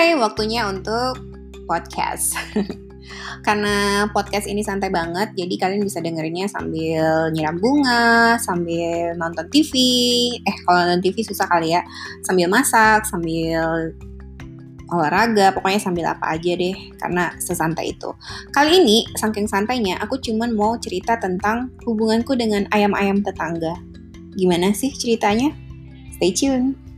Hai, waktunya untuk podcast. Karena podcast ini santai banget, jadi kalian bisa dengerinnya sambil nyiram bunga, sambil nonton TV. Kalau nonton TV susah kali ya. Sambil masak, sambil olahraga, pokoknya sambil apa aja deh, karena sesantai itu. Kali ini, saking santainya, aku cuman mau cerita tentang hubunganku dengan ayam-ayam tetangga. Gimana sih ceritanya? Stay tune!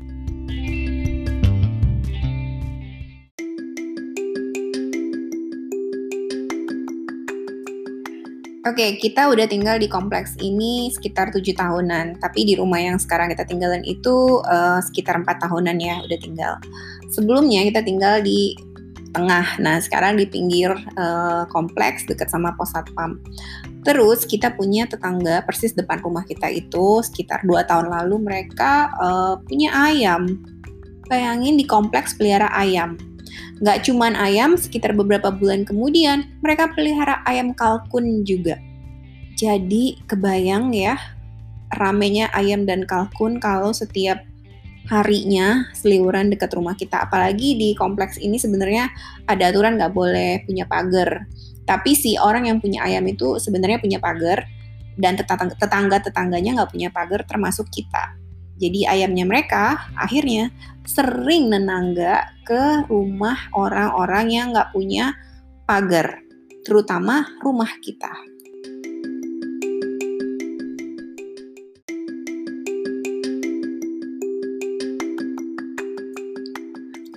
Oke, kita udah tinggal di kompleks ini sekitar 7 tahunan, tapi di rumah yang sekarang kita tinggalin itu sekitar 4 tahunan ya udah tinggal. Sebelumnya kita tinggal di tengah, nah sekarang di pinggir kompleks dekat sama pos satpam. Terus kita punya tetangga persis depan rumah kita itu sekitar 2 tahun lalu mereka punya ayam. Bayangin di kompleks pelihara ayam. Gak cuman ayam, sekitar beberapa bulan kemudian mereka pelihara ayam kalkun juga. Jadi kebayang ya ramenya ayam dan kalkun kalau setiap harinya seliuran dekat rumah kita. Apalagi di kompleks ini sebenarnya ada aturan gak boleh punya pagar. Tapi si orang yang punya ayam itu sebenarnya punya pagar dan tetangga-tetangganya gak punya pagar termasuk kita. Jadi ayamnya mereka akhirnya sering nenangga ke rumah orang-orang yang nggak punya pagar, terutama rumah kita.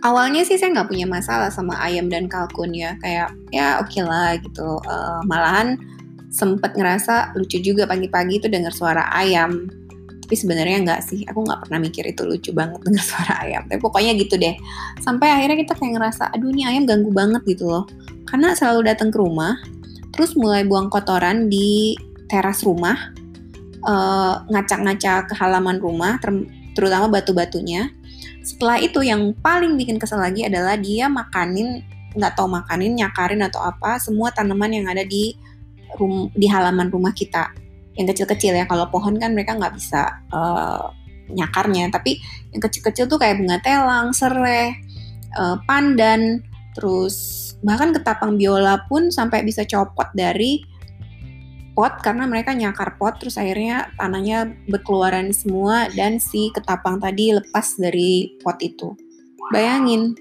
Awalnya sih saya nggak punya masalah sama ayam dan kalkun ya, kayak ya oke lah gitu. Malahan sempet ngerasa lucu juga pagi-pagi itu dengar suara ayam. Tapi sebenarnya enggak sih, aku gak pernah mikir itu lucu banget dengar suara ayam. Tapi pokoknya gitu deh, sampai akhirnya kita kayak ngerasa, aduh ini ayam ganggu banget gitu loh. Karena selalu datang ke rumah, terus mulai buang kotoran di teras rumah, ngacak-ngacak ke halaman rumah, terutama batu-batunya. Setelah itu yang paling bikin kesel lagi adalah dia nyakarin atau apa, semua tanaman yang ada di halaman rumah kita. Yang kecil-kecil ya, kalau pohon kan mereka nggak bisa nyakarnya, tapi yang kecil-kecil tuh kayak bunga telang, serai, pandan, terus bahkan ketapang biola pun sampai bisa copot dari pot karena mereka nyakar pot, terus akhirnya tanahnya berkeluaran semua dan si ketapang tadi lepas dari pot itu. Bayangin.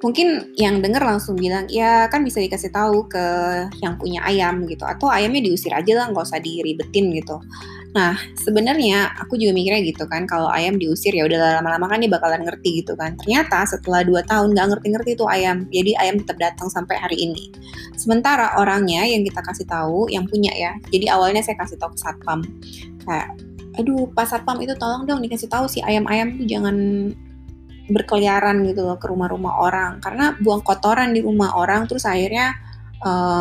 Mungkin yang dengar langsung bilang, ya kan bisa dikasih tahu ke yang punya ayam gitu. Atau ayamnya diusir aja lah, gak usah diribetin gitu. Nah, sebenarnya aku juga mikirnya gitu kan, kalau ayam diusir ya udah lama-lama kan dia bakalan ngerti gitu kan. Ternyata setelah 2 tahun gak ngerti-ngerti tuh ayam. Jadi ayam tetap datang sampai hari ini. Sementara orangnya yang kita kasih tahu, yang punya ya. Jadi awalnya saya kasih tahu ke satpam. Kayak, aduh Pak Satpam itu tolong dong dikasih tahu si ayam-ayam tuh jangan berkeliaran gitu loh ke rumah-rumah orang karena buang kotoran di rumah orang terus akhirnya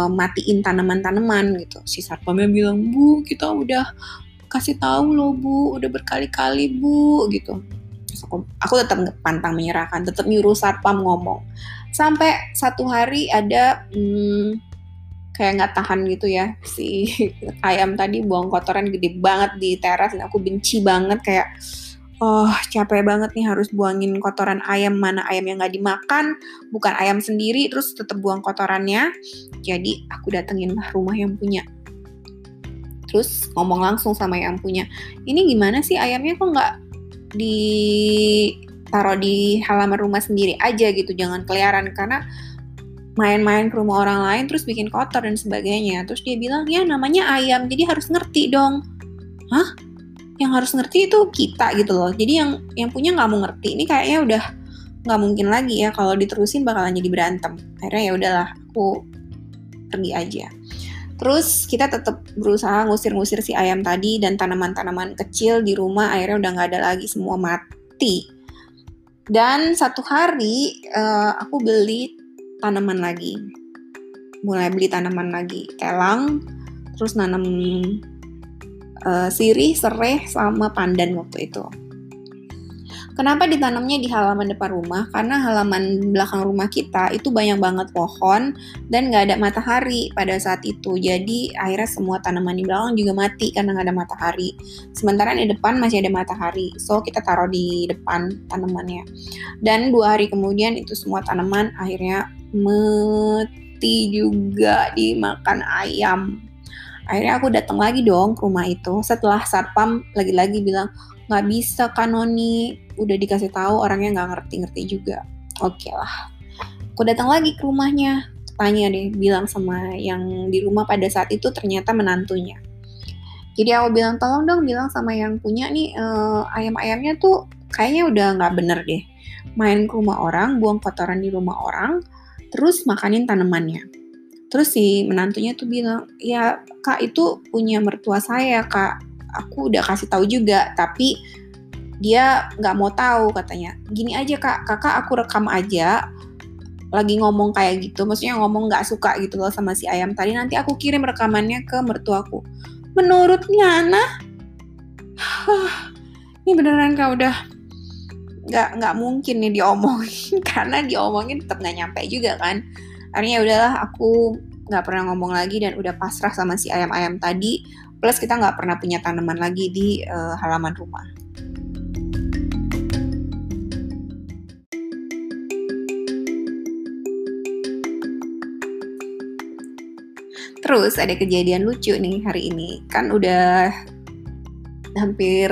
matiin tanaman-tanaman gitu. Si satpamnya bilang, Bu kita udah kasih tahu loh Bu, udah berkali-kali Bu gitu. Terus aku tetap pantang menyerah kan, tetap nyuruh satpam ngomong sampai satu hari ada kayak nggak tahan gitu ya si ayam tadi buang kotoran gede banget di teras dan aku benci banget kayak oh capek banget nih harus buangin kotoran ayam, mana ayam yang gak dimakan, bukan ayam sendiri, terus tetap buang kotorannya. Jadi aku datengin rumah yang punya. Terus ngomong langsung sama yang punya, ini gimana sih ayamnya kok gak ditaruh di halaman rumah sendiri aja gitu, jangan keliaran karena main-main ke rumah orang lain terus bikin kotor dan sebagainya. Terus dia bilang, ya namanya ayam jadi harus ngerti dong. Hah? Yang harus ngerti itu kita gitu loh. Jadi yang punya nggak mau ngerti. Ini kayaknya udah nggak mungkin lagi ya kalau diterusin bakalan jadi berantem. Akhirnya ya udahlah, aku pergi aja. Terus kita tetap berusaha ngusir-ngusir si ayam tadi dan tanaman-tanaman kecil di rumah. Akhirnya udah nggak ada lagi, semua mati. Dan satu hari aku beli tanaman lagi. Mulai beli tanaman lagi, telang, terus nanam sirih, serai, sama pandan waktu itu. Kenapa ditanamnya di halaman depan rumah? Karena halaman belakang rumah kita itu banyak banget pohon dan nggak ada matahari pada saat itu. Jadi akhirnya semua tanaman di belakang juga mati karena nggak ada matahari. Sementara di depan masih ada matahari. So kita taruh di depan tanamannya. Dan 2 hari kemudian itu semua tanaman akhirnya mati juga dimakan ayam. Akhirnya aku datang lagi dong ke rumah itu setelah satpam lagi-lagi bilang, "Nggak bisa kan Noni, udah dikasih tahu orangnya nggak ngerti-ngerti juga." Oke lah, aku datang lagi ke rumahnya, tanya deh, bilang sama yang di rumah pada saat itu ternyata menantunya. Jadi aku bilang, "Tolong dong bilang sama yang punya nih, ayam-ayamnya tuh kayaknya udah nggak bener deh. Main ke rumah orang, buang kotoran di rumah orang, terus makanin tanamannya." Terus si menantunya tuh bilang, "Ya kak, itu punya mertua saya kak, aku udah kasih tahu juga, tapi dia gak mau tahu," katanya. "Gini aja kak, kakak aku rekam aja, lagi ngomong kayak gitu, maksudnya ngomong gak suka gitu loh sama si ayam tadi, nanti aku kirim rekamannya ke mertuaku." Menurut Nana, ini beneran kak udah gak mungkin nih diomongin, karena diomongin tetap gak nyampe juga kan. Akhirnya udahlah, aku gak pernah ngomong lagi dan udah pasrah sama si ayam-ayam tadi. Plus kita gak pernah punya tanaman lagi di halaman rumah. Terus ada kejadian lucu nih hari ini. Kan udah hampir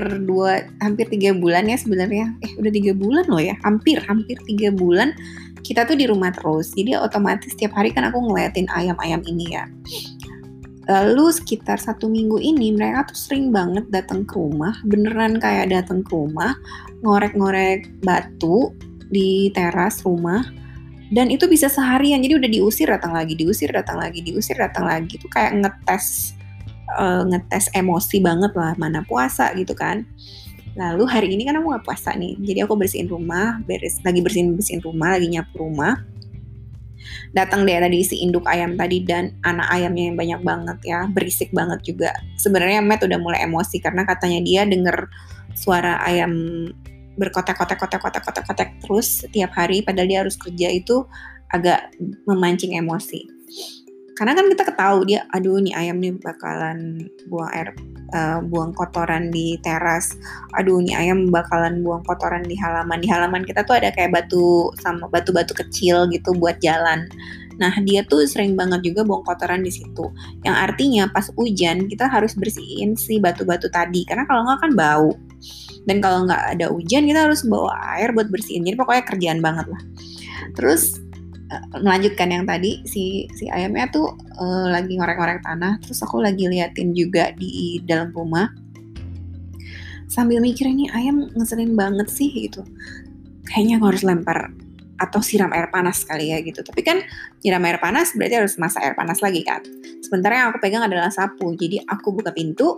3 bulan ya sebenarnya. Udah 3 bulan loh ya. Hampir 3 bulan. Kita tuh di rumah terus, jadi otomatis tiap hari kan aku ngeliatin ayam-ayam ini ya. Lalu sekitar 1 minggu ini mereka tuh sering banget datang ke rumah, beneran kayak datang ke rumah, ngorek-ngorek batu di teras rumah. Dan itu bisa seharian, jadi udah diusir datang lagi, diusir datang lagi. Itu kayak ngetes emosi banget lah, mana puasa gitu kan. Lalu hari ini kan aku gak puasa nih, jadi aku bersihin rumah, bersihin rumah, lagi nyapu rumah. Datang deh tadi si induk ayam tadi dan anak ayamnya yang banyak banget ya, berisik banget juga. Sebenarnya Matt udah mulai emosi karena katanya dia denger suara ayam berkotek-kotek terus tiap hari, padahal dia harus kerja, itu agak memancing emosi. Karena kan kita ketahu dia, aduh nih ayam nih bakalan buang kotoran di teras. Aduh nih ayam bakalan buang kotoran di halaman. Di halaman kita tuh ada kayak batu sama batu-batu kecil gitu buat jalan. Nah dia tuh sering banget juga buang kotoran di situ. Yang artinya pas hujan kita harus bersihin si batu-batu tadi. Karena kalau nggak kan bau. Dan kalau nggak ada hujan kita harus bawa air buat bersihin. Jadi pokoknya kerjaan banget lah. Terus melanjutkan yang tadi si ayamnya tuh lagi ngorek-ngorek tanah, terus aku lagi liatin juga di dalam rumah sambil mikir ini ayam ngeselin banget sih gitu, kayaknya aku harus lempar atau siram air panas kali ya gitu. Tapi kan siram air panas berarti harus masak air panas lagi kan. Sementara yang aku pegang adalah sapu, jadi aku buka pintu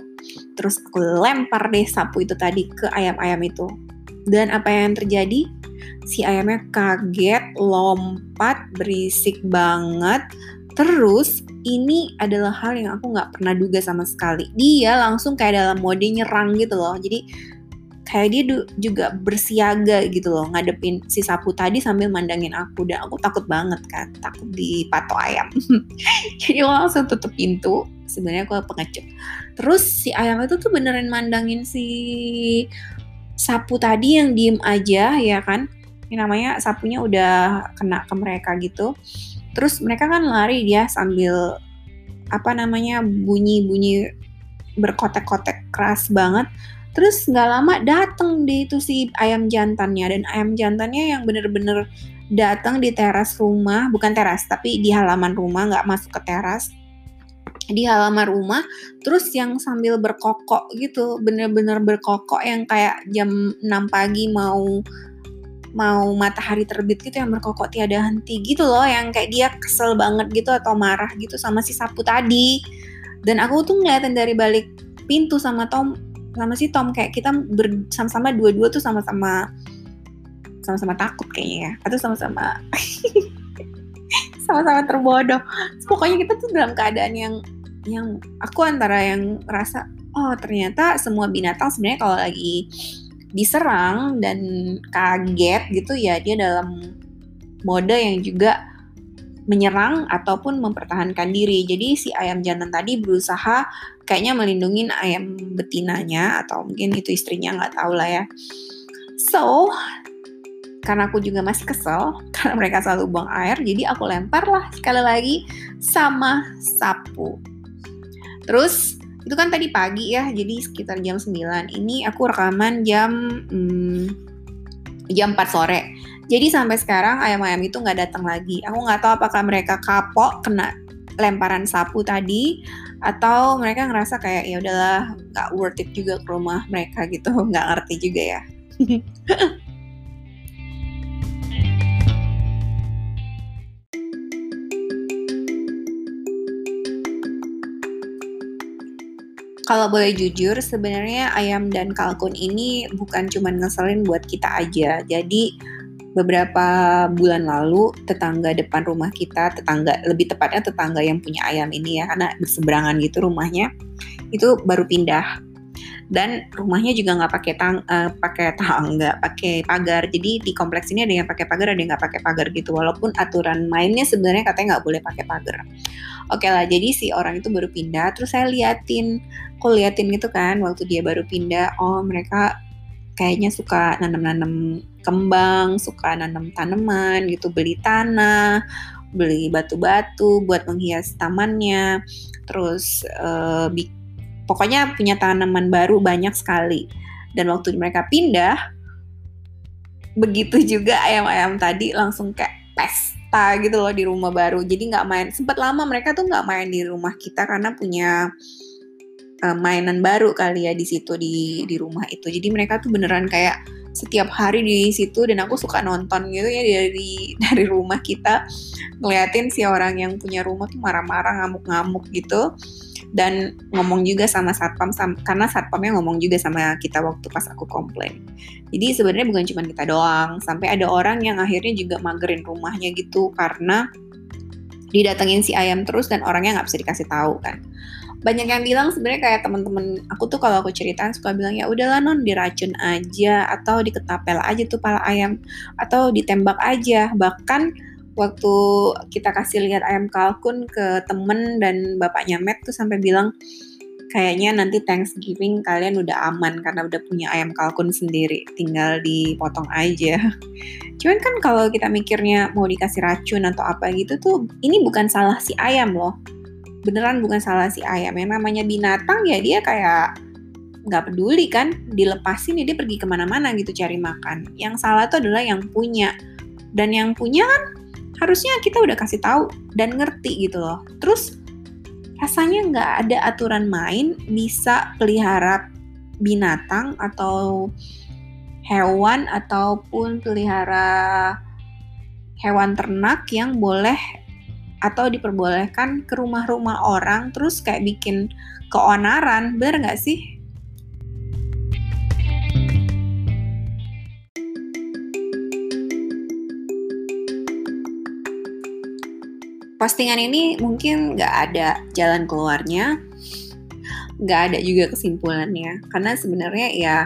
terus aku lempar deh sapu itu tadi ke ayam-ayam itu. Dan apa yang terjadi? Si ayamnya kaget, lompat, berisik banget. Terus ini adalah hal yang aku gak pernah duga sama sekali. Dia langsung kayak dalam mode nyerang gitu loh. Jadi kayak dia juga bersiaga gitu loh, ngadepin si sapu tadi sambil mandangin aku. Dan aku takut banget kan, takut dipatok ayam. Jadi aku langsung tutup pintu. Sebenarnya aku pengecut. Terus si ayam itu tuh beneran mandangin si sapu tadi yang diem aja ya kan. Ini namanya sapunya udah kena ke mereka gitu. Terus mereka kan lari dia sambil bunyi-bunyi berkotek-kotek keras banget. Terus gak lama datang deh itu si ayam jantannya. Dan ayam jantannya yang bener-bener datang di teras rumah. Bukan teras tapi di halaman rumah, gak masuk ke teras. Di halaman rumah, terus yang sambil berkokok gitu. Bener-bener berkokok yang kayak jam 6 pagi mau matahari terbit gitu, yang berkokok tiada henti gitu loh, yang kayak dia kesel banget gitu atau marah gitu sama si sapu tadi. Dan aku tuh ngeliatin dari balik pintu sama si Tom kayak kita bersama-sama, dua-dua tuh sama-sama takut kayaknya ya, atau sama-sama sama-sama terbodoh. Pokoknya kita tuh dalam keadaan yang aku antara yang ngerasa, oh ternyata semua binatang sebenarnya kalau lagi diserang dan kaget gitu ya, dia dalam mode yang juga menyerang ataupun mempertahankan diri. Jadi si ayam jantan tadi berusaha kayaknya melindungi ayam betinanya atau mungkin itu istrinya, nggak tahu lah ya. So, karena aku juga masih kesel karena mereka selalu buang air, jadi aku lempar lah sekali lagi sama sapu. Terus itu kan tadi pagi ya, jadi sekitar jam 9. Ini aku rekaman jam 4 sore. Jadi sampai sekarang ayam-ayam itu nggak datang lagi. Aku nggak tahu apakah mereka kapok kena lemparan sapu tadi atau mereka ngerasa kayak ya udahlah nggak worth it juga ke rumah mereka gitu. Nggak ngerti juga ya. Kalau boleh jujur, sebenarnya ayam dan kalkun ini bukan cuma ngeselin buat kita aja. Jadi beberapa bulan lalu tetangga depan rumah kita, lebih tepatnya tetangga yang punya ayam ini ya, karena berseberangan gitu rumahnya, itu baru pindah. Dan rumahnya juga nggak pakai pagar. Jadi di kompleks ini ada yang pakai pagar, ada yang nggak pakai pagar gitu. Walaupun aturan mainnya sebenarnya katanya nggak boleh pakai pagar. Oke lah, jadi si orang itu baru pindah. Terus saya liatin gitu kan, waktu dia baru pindah. Oh, mereka kayaknya suka nanam-nanam kembang, suka nanam tanaman gitu, beli tanah, beli batu-batu buat menghias tamannya. Terus pokoknya punya tanaman baru banyak sekali. Dan waktu mereka pindah, begitu juga ayam-ayam tadi langsung kayak pesta gitu loh di rumah baru. Jadi gak main, sempat lama mereka tuh gak main di rumah kita karena punya mainan baru kali ya di situ, di rumah itu. Jadi mereka tuh beneran kayak setiap hari di situ, dan aku suka nonton gitu ya dari rumah kita. Ngeliatin si orang yang punya rumah tuh marah-marah, ngamuk-ngamuk gitu. Dan ngomong juga sama satpam, karena satpamnya ngomong juga sama kita waktu pas aku komplain. Jadi sebenarnya bukan cuma kita doang, sampai ada orang yang akhirnya juga magerin rumahnya gitu karena didatengin si ayam terus dan orangnya nggak bisa dikasih tahu kan. Banyak yang bilang sebenarnya kayak teman-teman aku tuh kalau aku ceritain suka bilang ya udahlah non, diracun aja atau diketapel aja tuh pala ayam atau ditembak aja. Bahkan waktu kita kasih lihat ayam kalkun ke temen dan bapaknya Matt tuh sampai bilang kayaknya nanti Thanksgiving kalian udah aman karena udah punya ayam kalkun sendiri, tinggal dipotong aja. Cuman kan kalau kita mikirnya mau dikasih racun atau apa gitu tuh, ini bukan salah si ayam loh. Beneran bukan salah si ayam. Yang namanya binatang ya dia kayak nggak peduli kan, dilepasin ya dia pergi kemana-mana gitu cari makan. Yang salah tuh adalah yang punya. Dan yang punya kan harusnya kita udah kasih tahu dan ngerti gitu loh. Terus rasanya nggak ada aturan main bisa pelihara binatang atau hewan ataupun pelihara hewan ternak yang boleh atau diperbolehkan ke rumah-rumah orang terus kayak bikin keonaran, bener nggak sih? Postingan ini mungkin nggak ada jalan keluarnya, nggak ada juga kesimpulannya. Karena sebenarnya ya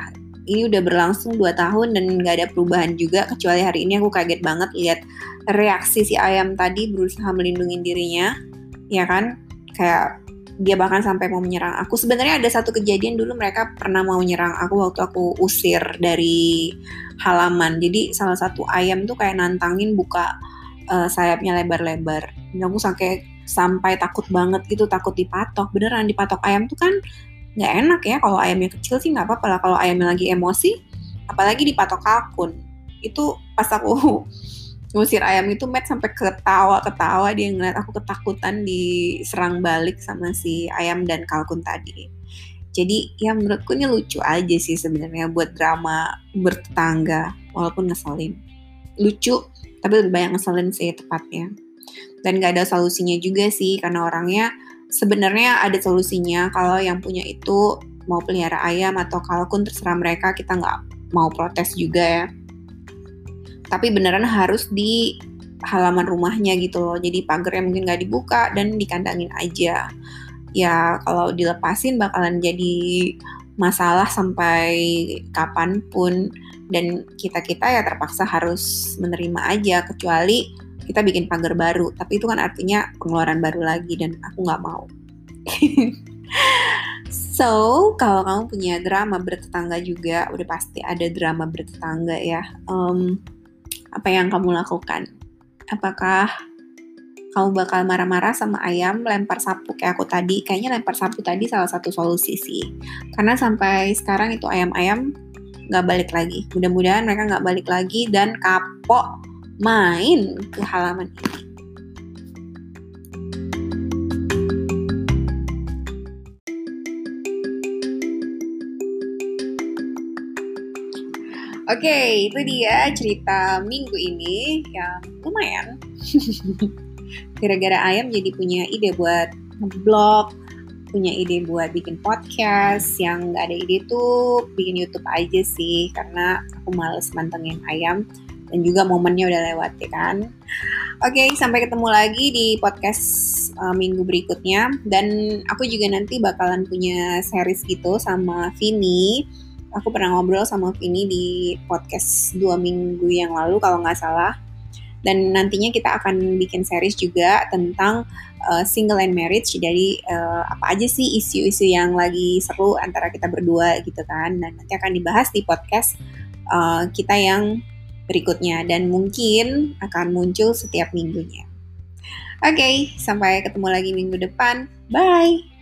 ini udah berlangsung 2 tahun dan nggak ada perubahan juga. Kecuali hari ini aku kaget banget lihat reaksi si ayam tadi berusaha melindungi dirinya. Ya kan? Kayak dia bahkan sampai mau menyerang aku. Sebenarnya ada satu kejadian dulu mereka pernah mau nyerang aku waktu aku usir dari halaman. Jadi salah satu ayam tuh kayak nantangin buka sayapnya lebar-lebar. Aku sampai takut banget gitu, takut dipatok. Beneran dipatok ayam tuh kan nggak enak ya. Kalau ayamnya kecil sih nggak apa-apa lah. Kalau ayamnya lagi emosi, apalagi dipatok kalkun. Itu pas aku ngusir ayam itu, Matt sampai ketawa-ketawa. Dia ngeliat aku ketakutan diserang balik sama si ayam dan kalkun tadi. Jadi ya menurutku ini lucu aja sih sebenarnya buat drama bertetangga. Walaupun ngeselin, lucu. Tapi lebih banyak ngeselin sih tepatnya. Dan gak ada solusinya juga sih, karena orangnya sebenarnya ada solusinya. Kalau yang punya itu mau pelihara ayam atau kalkun terserah mereka, kita gak mau protes juga ya. Tapi beneran harus di halaman rumahnya gitu loh. Jadi pagarnya mungkin gak dibuka dan dikandangin aja. Ya kalau dilepasin bakalan jadi masalah sampai kapanpun, dan kita ya terpaksa harus menerima aja, kecuali kita bikin pagar baru, tapi itu kan artinya pengeluaran baru lagi dan aku nggak mau. So, kalau kamu punya drama bertetangga juga, udah pasti ada drama bertetangga ya. Apa yang kamu lakukan? Apakah kamu bakal marah-marah sama ayam, lempar sapu kayak aku tadi? Kayaknya lempar sapu tadi salah satu solusi sih. Karena sampai sekarang itu ayam-ayam gak balik lagi. Mudah-mudahan mereka gak balik lagi dan kapok main ke halaman ini. Oke, itu dia cerita minggu ini yang lumayan. Gara-gara ayam jadi punya ide buat ngeblog, punya ide buat bikin podcast. Yang gak ada ide tuh bikin YouTube aja sih, karena aku males mantengin ayam dan juga momennya udah lewat ya kan. Oke, sampai ketemu lagi di podcast minggu berikutnya. Dan aku juga nanti bakalan punya series gitu sama Vini. Aku pernah ngobrol sama Vini di podcast 2 minggu yang lalu kalau gak salah. Dan nantinya kita akan bikin series juga tentang single and marriage. Jadi apa aja sih isu-isu yang lagi seru antara kita berdua gitu kan. Dan nanti akan dibahas di podcast kita yang berikutnya. Dan mungkin akan muncul setiap minggunya. Oke, sampai ketemu lagi minggu depan. Bye!